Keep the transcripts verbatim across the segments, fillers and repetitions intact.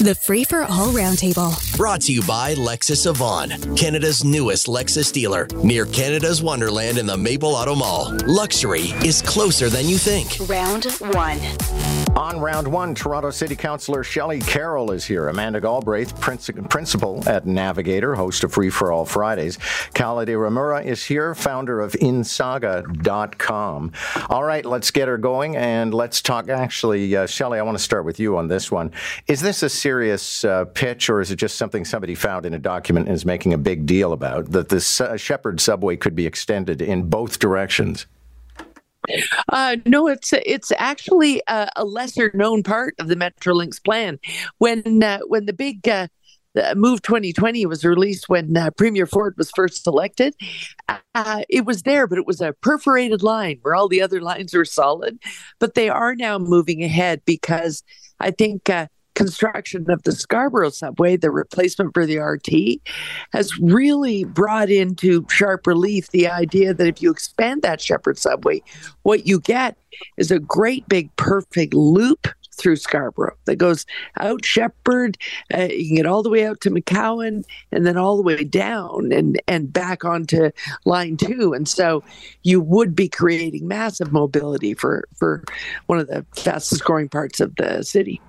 The Free For All Roundtable. Brought to you by Lexus of Vaughan, Canada's newest Lexus dealer, near Canada's Wonderland in the Maple Auto Mall. Luxury is closer than you think. Round one. On round one, Toronto City Councillor Shelley Carroll is here. Amanda Galbraith, princi- principal at Navigator, host of Free For All Fridays. Khaled Iwamura is here, founder of InSaga dot com. All right, let's get her going and let's talk. Actually, uh, Shelley, I want to start with you on this one. Is this a serious uh, pitch, or is it just something somebody found in a document and is making a big deal about, that this uh, Shepherd subway could be extended in both directions? Uh, no, it's it's actually a, a lesser known part of the Metrolinx plan. When uh, when the big uh, the Move twenty twenty was released, when uh, Premier Ford was first elected, uh, it was there, but it was a perforated line where all the other lines were solid. But they are now moving ahead because I think uh, construction of the Scarborough subway, the replacement for the R T, has really brought into sharp relief the idea that if you expand that Shepherd subway, what you get is a great big perfect loop through Scarborough that goes out Shepherd. Uh, you can get all the way out to McCowan and then all the way down and, and back onto line two. And so you would be creating massive mobility for, for one of the fastest growing parts of the city.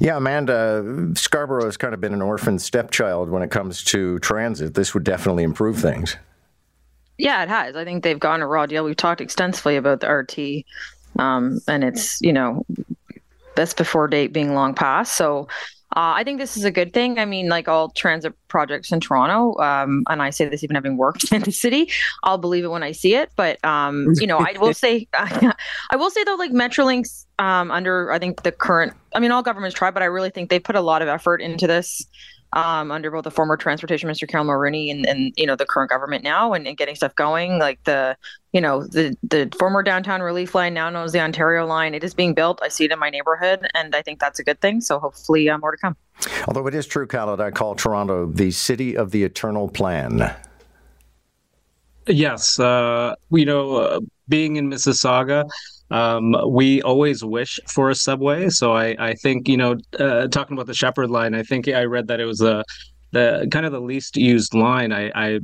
Yeah, Amanda, Scarborough has kind of been an orphan stepchild when it comes to transit. This would definitely improve things. Yeah, it has. I think they've gotten a raw deal. We've talked extensively about the R T um, and it's, you know, best before date being long past. So uh, I think this is a good thing. I mean, like all transit projects in Toronto, um, and I say this even having worked in the city, I'll believe it when I see it. But, um, you know, I will say, I will say though, like Metrolinx um, under, I think the current, I mean, all governments try, but I really think they put a lot of effort into this um, under both the former Transportation Minister Caroline Mulroney and, and, you know, the current government now and, and getting stuff going. Like the, you know, the, the former downtown relief line now known as the Ontario line. It is being built. I see it in my neighborhood, and I think that's a good thing. So hopefully uh, more to come. Although it is true, Khaled, I call Toronto the city of the eternal plan. Yes. Uh, you know, uh, being in Mississauga, Um, we always wish for a subway. So I, I think, you know, uh, talking about the Shepherd line, I think I read that it was a, the kind of the least used line. I, I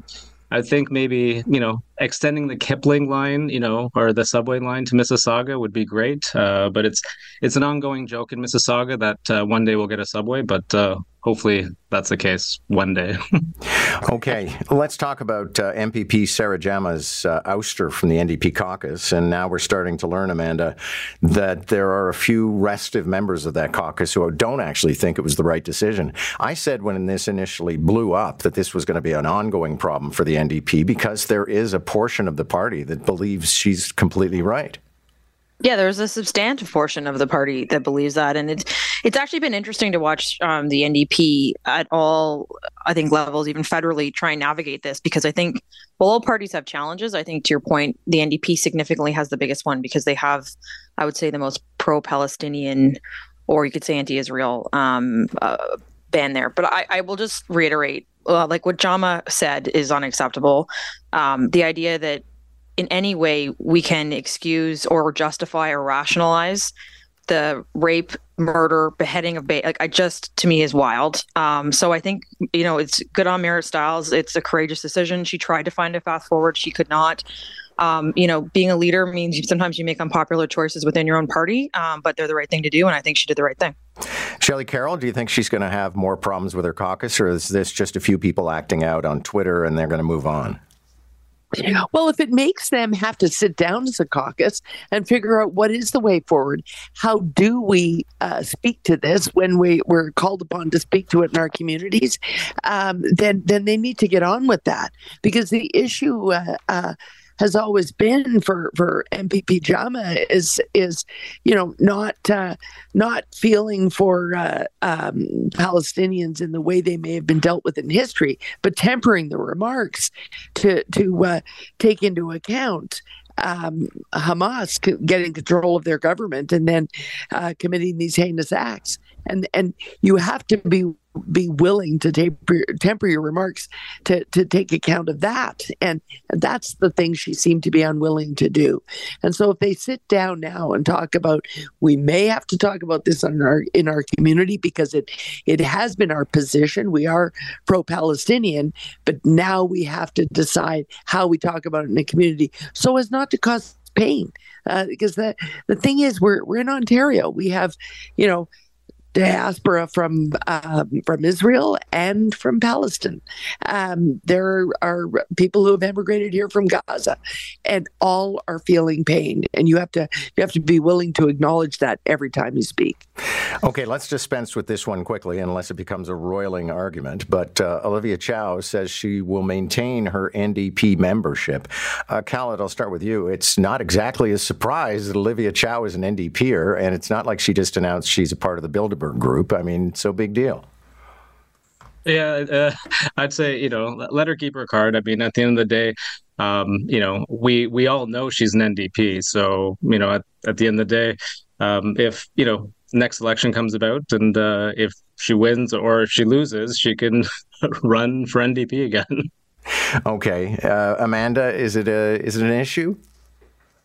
I think maybe, you know, extending the Kipling line, you know, or the subway line to Mississauga would be great. Uh, but it's it's an ongoing joke in Mississauga that uh, one day we'll get a subway, but uh, hopefully that's the case one day. Okay, let's talk about uh, M P P Sarah Jama's uh, ouster from the N D P caucus. And now we're starting to learn, Amanda, that there are a few restive members of that caucus who don't actually think it was the right decision. I said when this initially blew up that this was going to be an ongoing problem for the N D P because there is a portion of the party that believes she's completely right. Yeah, there's a substantive portion of the party that believes that. And it's it's actually been interesting to watch um, the N D P at all, I think, levels, even federally, try and navigate this, because I think, well, all parties have challenges. I think, to your point, the N D P significantly has the biggest one because they have, I would say, the most pro-Palestinian, or you could say anti-Israel um, uh, ban there. But I, I will just reiterate, uh, like what Jama said is unacceptable. Um, the idea that in any way we can excuse or justify or rationalize the rape, murder, beheading of ba- like I just to me is wild. Um, so I think, you know, it's good on Merritt Stiles. It's a courageous decision. She tried to find a path forward. She could not. Um, you know, being a leader means sometimes you make unpopular choices within your own party, um, but they're the right thing to do, and I think she did the right thing. Shelley Carroll, do you think she's going to have more problems with her caucus, or is this just a few people acting out on Twitter and they're going to move on? Well, if it makes them have to sit down as a caucus and figure out what is the way forward, how do we uh, speak to this when we, we're called upon to speak to it in our communities, um, then, then they need to get on with that. Because the issue uh, uh, has always been for, for M P P Jama is, is you know, not uh, not feeling for uh, um, Palestinians in the way they may have been dealt with in history, but tempering the remarks to, to uh, take into account um, Hamas getting control of their government and then uh, committing these heinous acts. and and you have to be be willing to taper, temper your remarks to, to take account of that. And that's the thing she seemed to be unwilling to do. And so if they sit down now and talk about, we may have to talk about this in our, in our community because it, it has been our position. We are pro-Palestinian, but now we have to decide how we talk about it in the community so as not to cause pain. Uh, because the, the thing is, we're we're in Ontario. We have, you know, diaspora from um, from Israel and from Palestine. Um, there are people who have emigrated here from Gaza, and all are feeling pain. And you have to you have to be willing to acknowledge that every time you speak. Okay, let's dispense with this one quickly, unless it becomes a roiling argument. But uh, Olivia Chow says she will maintain her N D P membership. Uh, Khaled, I'll start with you. It's not exactly a surprise that Olivia Chow is an N D P er, and it's not like she just announced she's a part of the Bilderberg group. I mean, so big deal. Yeah, uh, I'd say, you know, let her keep her card. I mean, at the end of the day, um, you know, we we all know she's an N D P. So, you know, at, at the end of the day, um, if, you know, next election comes about and uh, if she wins or if she loses, she can run for N D P again. Okay. Uh, Amanda, is it a, is it an issue?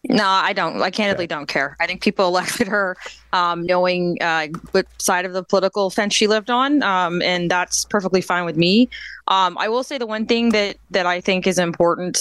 No, I don't. I candidly don't care. I think people elected her um, knowing uh, what side of the political fence she lived on, um, and that's perfectly fine with me. Um, I will say the one thing that, that I think is important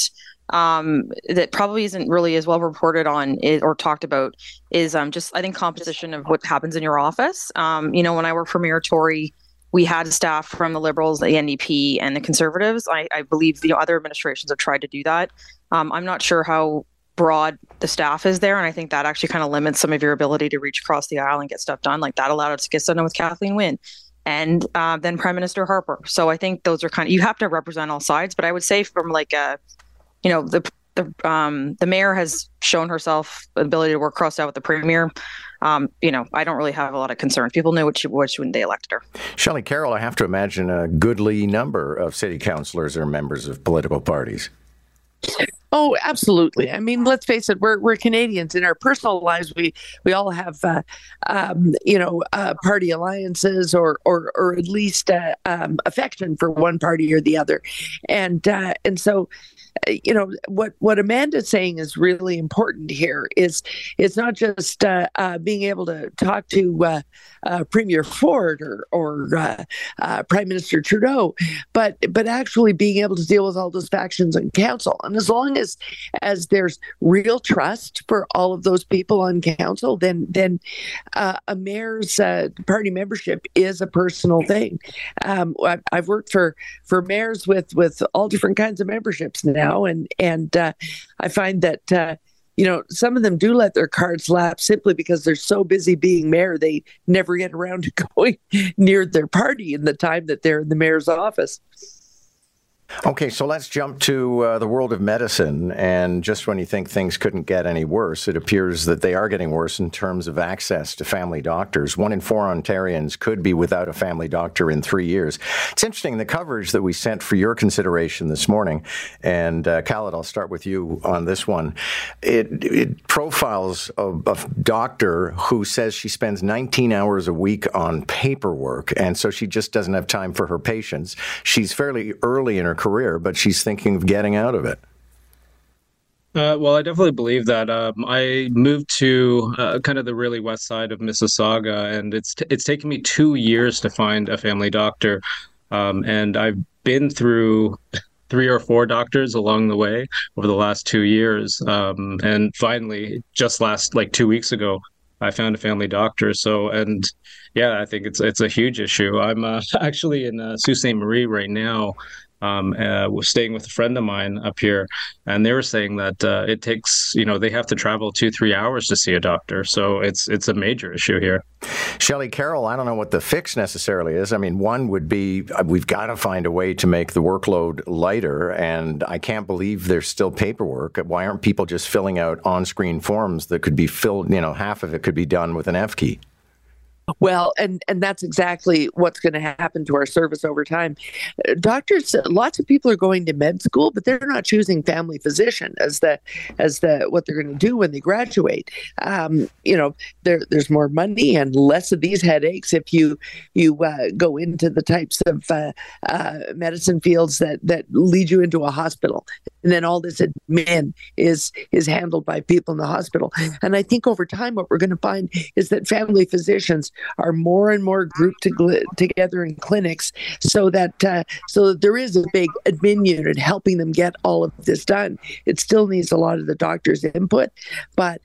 um, that probably isn't really as well reported on it or talked about is um, just, I think, composition of what happens in your office. Um, you know, when I worked for Mayor Tory, we had staff from the Liberals, the N D P, and the Conservatives. I, I believe, you know, other administrations have tried to do that. Um, I'm not sure how broad the staff is there, and I think that actually kind of limits some of your ability to reach across the aisle and get stuff done. Like that allowed us to get stuff done with Kathleen Wynne and uh, then Prime Minister Harper. So I think those are kind of, you have to represent all sides, but I would say from like a, you know, the the um the mayor has shown herself the ability to work cross out with the premier. Um, you know, I don't really have a lot of concern. People knew what she was when they elected her. Shelley Carroll, I have to imagine a goodly number of city councillors are members of political parties. Oh, absolutely. I mean, let's face it, we're we're Canadians. In our personal lives, we we all have, uh, um, you know, uh, party alliances or or, or at least uh, um, affection for one party or the other. And uh, and so, you know, what, what Amanda's saying is really important here is it's not just uh, uh, being able to talk to uh, uh, Premier Ford or, or uh, uh, Prime Minister Trudeau, but but actually being able to deal with all those factions on council. And as long as as there's real trust for all of those people on council, then then uh, a mayor's uh, party membership is a personal thing. Um, I've, I've worked for, for mayors with, with all different kinds of memberships now. Now and and uh, I find that uh, you know, some of them do let their cards lapse simply because they're so busy being mayor they never get around to going near their party in the time that they're in the mayor's office. Okay, so let's jump to uh, the world of medicine. And just when you think things couldn't get any worse, it appears that they are getting worse in terms of access to family doctors. One in four Ontarians could be without a family doctor in three years. It's interesting, the coverage that we sent for your consideration this morning, and uh, Khaled, I'll start with you on this one. It, it profiles a, a doctor who says she spends nineteen hours a week on paperwork, and so she just doesn't have time for her patients. She's fairly early in her career, but she's thinking of getting out of it. Uh, well, I definitely believe that. Um, I moved to uh, kind of the really west side of Mississauga, and it's t- it's taken me two years to find a family doctor. Um, and I've been through three or four doctors along the way over the last two years. Um, and finally, just last like two weeks ago, I found a family doctor. So, and yeah, I think it's it's a huge issue. I'm uh, actually in uh, Sault Ste. Marie right now. Um, uh, was staying with a friend of mine up here, and they were saying that uh, it takes, you know, they have to travel two, three hours to see a doctor. So it's it's a major issue here. Shelley Carroll, I don't know what the fix necessarily is. I mean, one would be we've got to find a way to make the workload lighter, and I can't believe there's still paperwork. Why aren't people just filling out on-screen forms that could be filled, you know, half of it could be done with an F key? Well, and, and that's exactly what's going to happen to our service over time. Doctors, lots of people are going to med school, but they're not choosing family physician as the as the what they're going to do when they graduate. Um, you know, there there's more money and less of these headaches if you you uh, go into the types of uh, uh, medicine fields that that lead you into a hospital, and then all this admin is is handled by people in the hospital. And I think over time, what we're going to find is that family physicians are more and more grouped to, together in clinics, so that uh, so that there is a big admin unit helping them get all of this done. It still needs a lot of the doctor's input, but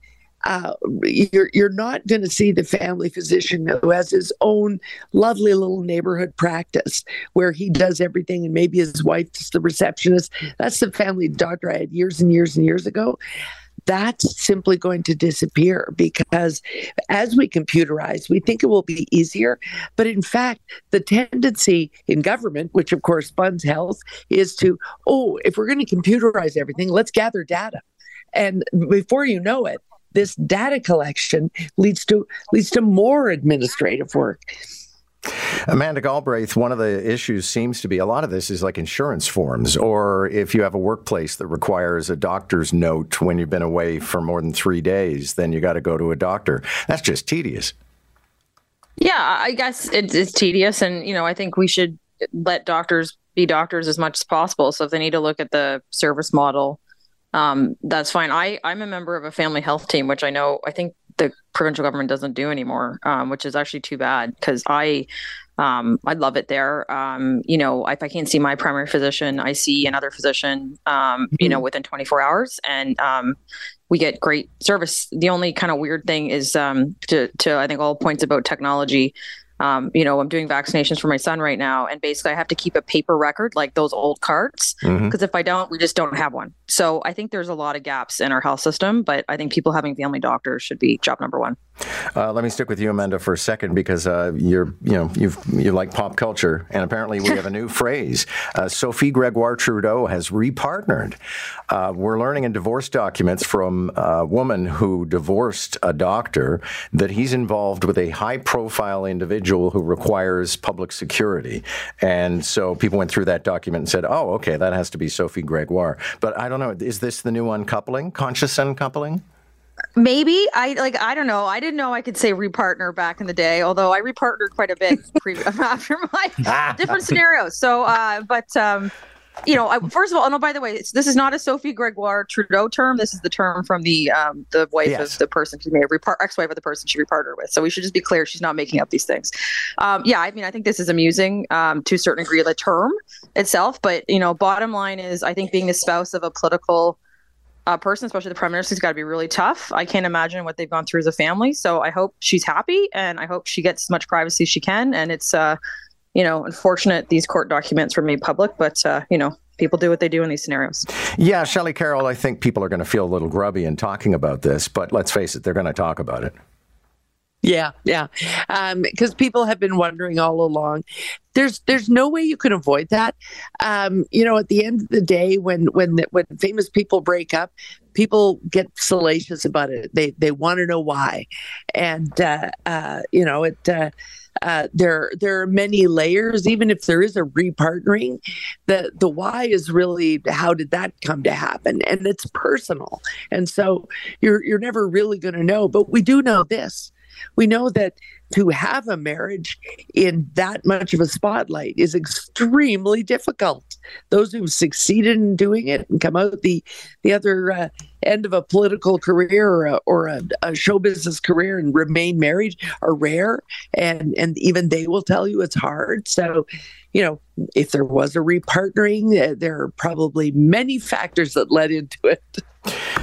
uh, you're you're not going to see the family physician who has his own lovely little neighborhood practice where he does everything, and maybe his wife's the receptionist. That's the family doctor I had years and years and years ago. That's simply going to disappear, because as we computerize, we think it will be easier. But in fact, the tendency in government, which of course funds health, is to, oh, if we're going to computerize everything, let's gather data. And before you know it, this data collection leads to leads to more administrative work. Amanda Galbraith, one of the issues seems to be a lot of this is like insurance forms, or if you have a workplace that requires a doctor's note when you've been away for more than three days, then you got to go to a doctor. That's just tedious. Yeah, I guess it's, it's tedious. And, you know, I think we should let doctors be doctors as much as possible. So if they need to look at the service model, um, that's fine. I, I'm a member of a family health team, which I know, I think, the provincial government doesn't do anymore, um, which is actually too bad, because I um, I love it there. Um, you know, if I can't see my primary physician, I see another physician, um, mm-hmm. you know, within twenty-four hours, and um, we get great service. The only kind of weird thing is um, to, to, I think, all points about technology. Um, you know, I'm doing vaccinations for my son right now, and basically I have to keep a paper record, like those old cards, because mm-hmm. if I don't, we just don't have one. So I think there's a lot of gaps in our health system, but I think people having family doctors should be job number one. Uh, let me stick with you, Amanda, for a second, because uh, you're, you know, you've, you like pop culture, and apparently we have a new phrase. Uh, Sophie Grégoire Trudeau has repartnered. Uh, we're learning in divorce documents from a woman who divorced a doctor that he's involved with a high-profile individual who requires public security, and so people went through that document and said, "Oh, okay, that has to be Sophie Grégoire." But I don't know. Is this the new uncoupling? Conscious uncoupling? Maybe. I like. I don't know. I didn't know I could say repartner back in the day, although I repartnered quite a bit pre- after my different scenarios. So, uh, but, um, you know, I, first of all, no, by the way, it's, this is not a Sophie Grégoire Trudeau term. This is the term from the um, the wife yes. of the person she may have repart- ex-wife of the person she repartnered with. So we should just be clear. She's not making up these things. Um, yeah, I mean, I think this is amusing um, to a certain degree, the term itself. But, you know, bottom line is, I think being the spouse of a political A person, especially the Prime Minister, has got to be really tough. I can't imagine what they've gone through as a family. So I hope she's happy, and I hope she gets as much privacy as she can. And it's, uh, you know, unfortunate these court documents were made public, but, uh, you know, people do what they do in these scenarios. Yeah, Shelley Carroll, I think people are going to feel a little grubby in talking about this, but let's face it, they're going to talk about it. Yeah, yeah. Um, because people have been wondering all along. There's there's no way you can avoid that. Um, you know, at the end of the day, when when when famous people break up, people get salacious about it. They they want to know why, and uh, uh, you know, it. Uh, uh, there there are many layers. Even if there is a repartnering, the the why is really how did that come to happen, and it's personal. And so you're you're never really going to know. But we do know this. We know that to have a marriage in that much of a spotlight is extremely difficult. Those who've succeeded in doing it and come out the the other uh, end of a political career or, a, or a, a show business career and remain married are rare, and, and even they will tell you it's hard. So, you know, if there was a repartnering, uh, there are probably many factors that led into it.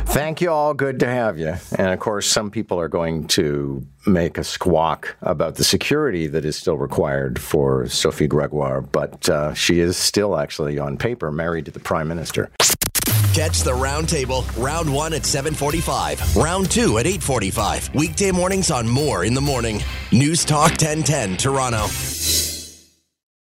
Thank you all. Good to have you. And of course, some people are going to make a squawk about the security that is still required for Sophie Grégoire, but uh, she is still actually on paper married to the Prime Minister. Catch the Roundtable, round one at seven forty-five, round two at eight forty-five. Weekday mornings on More in the Morning. News Talk ten ten, Toronto.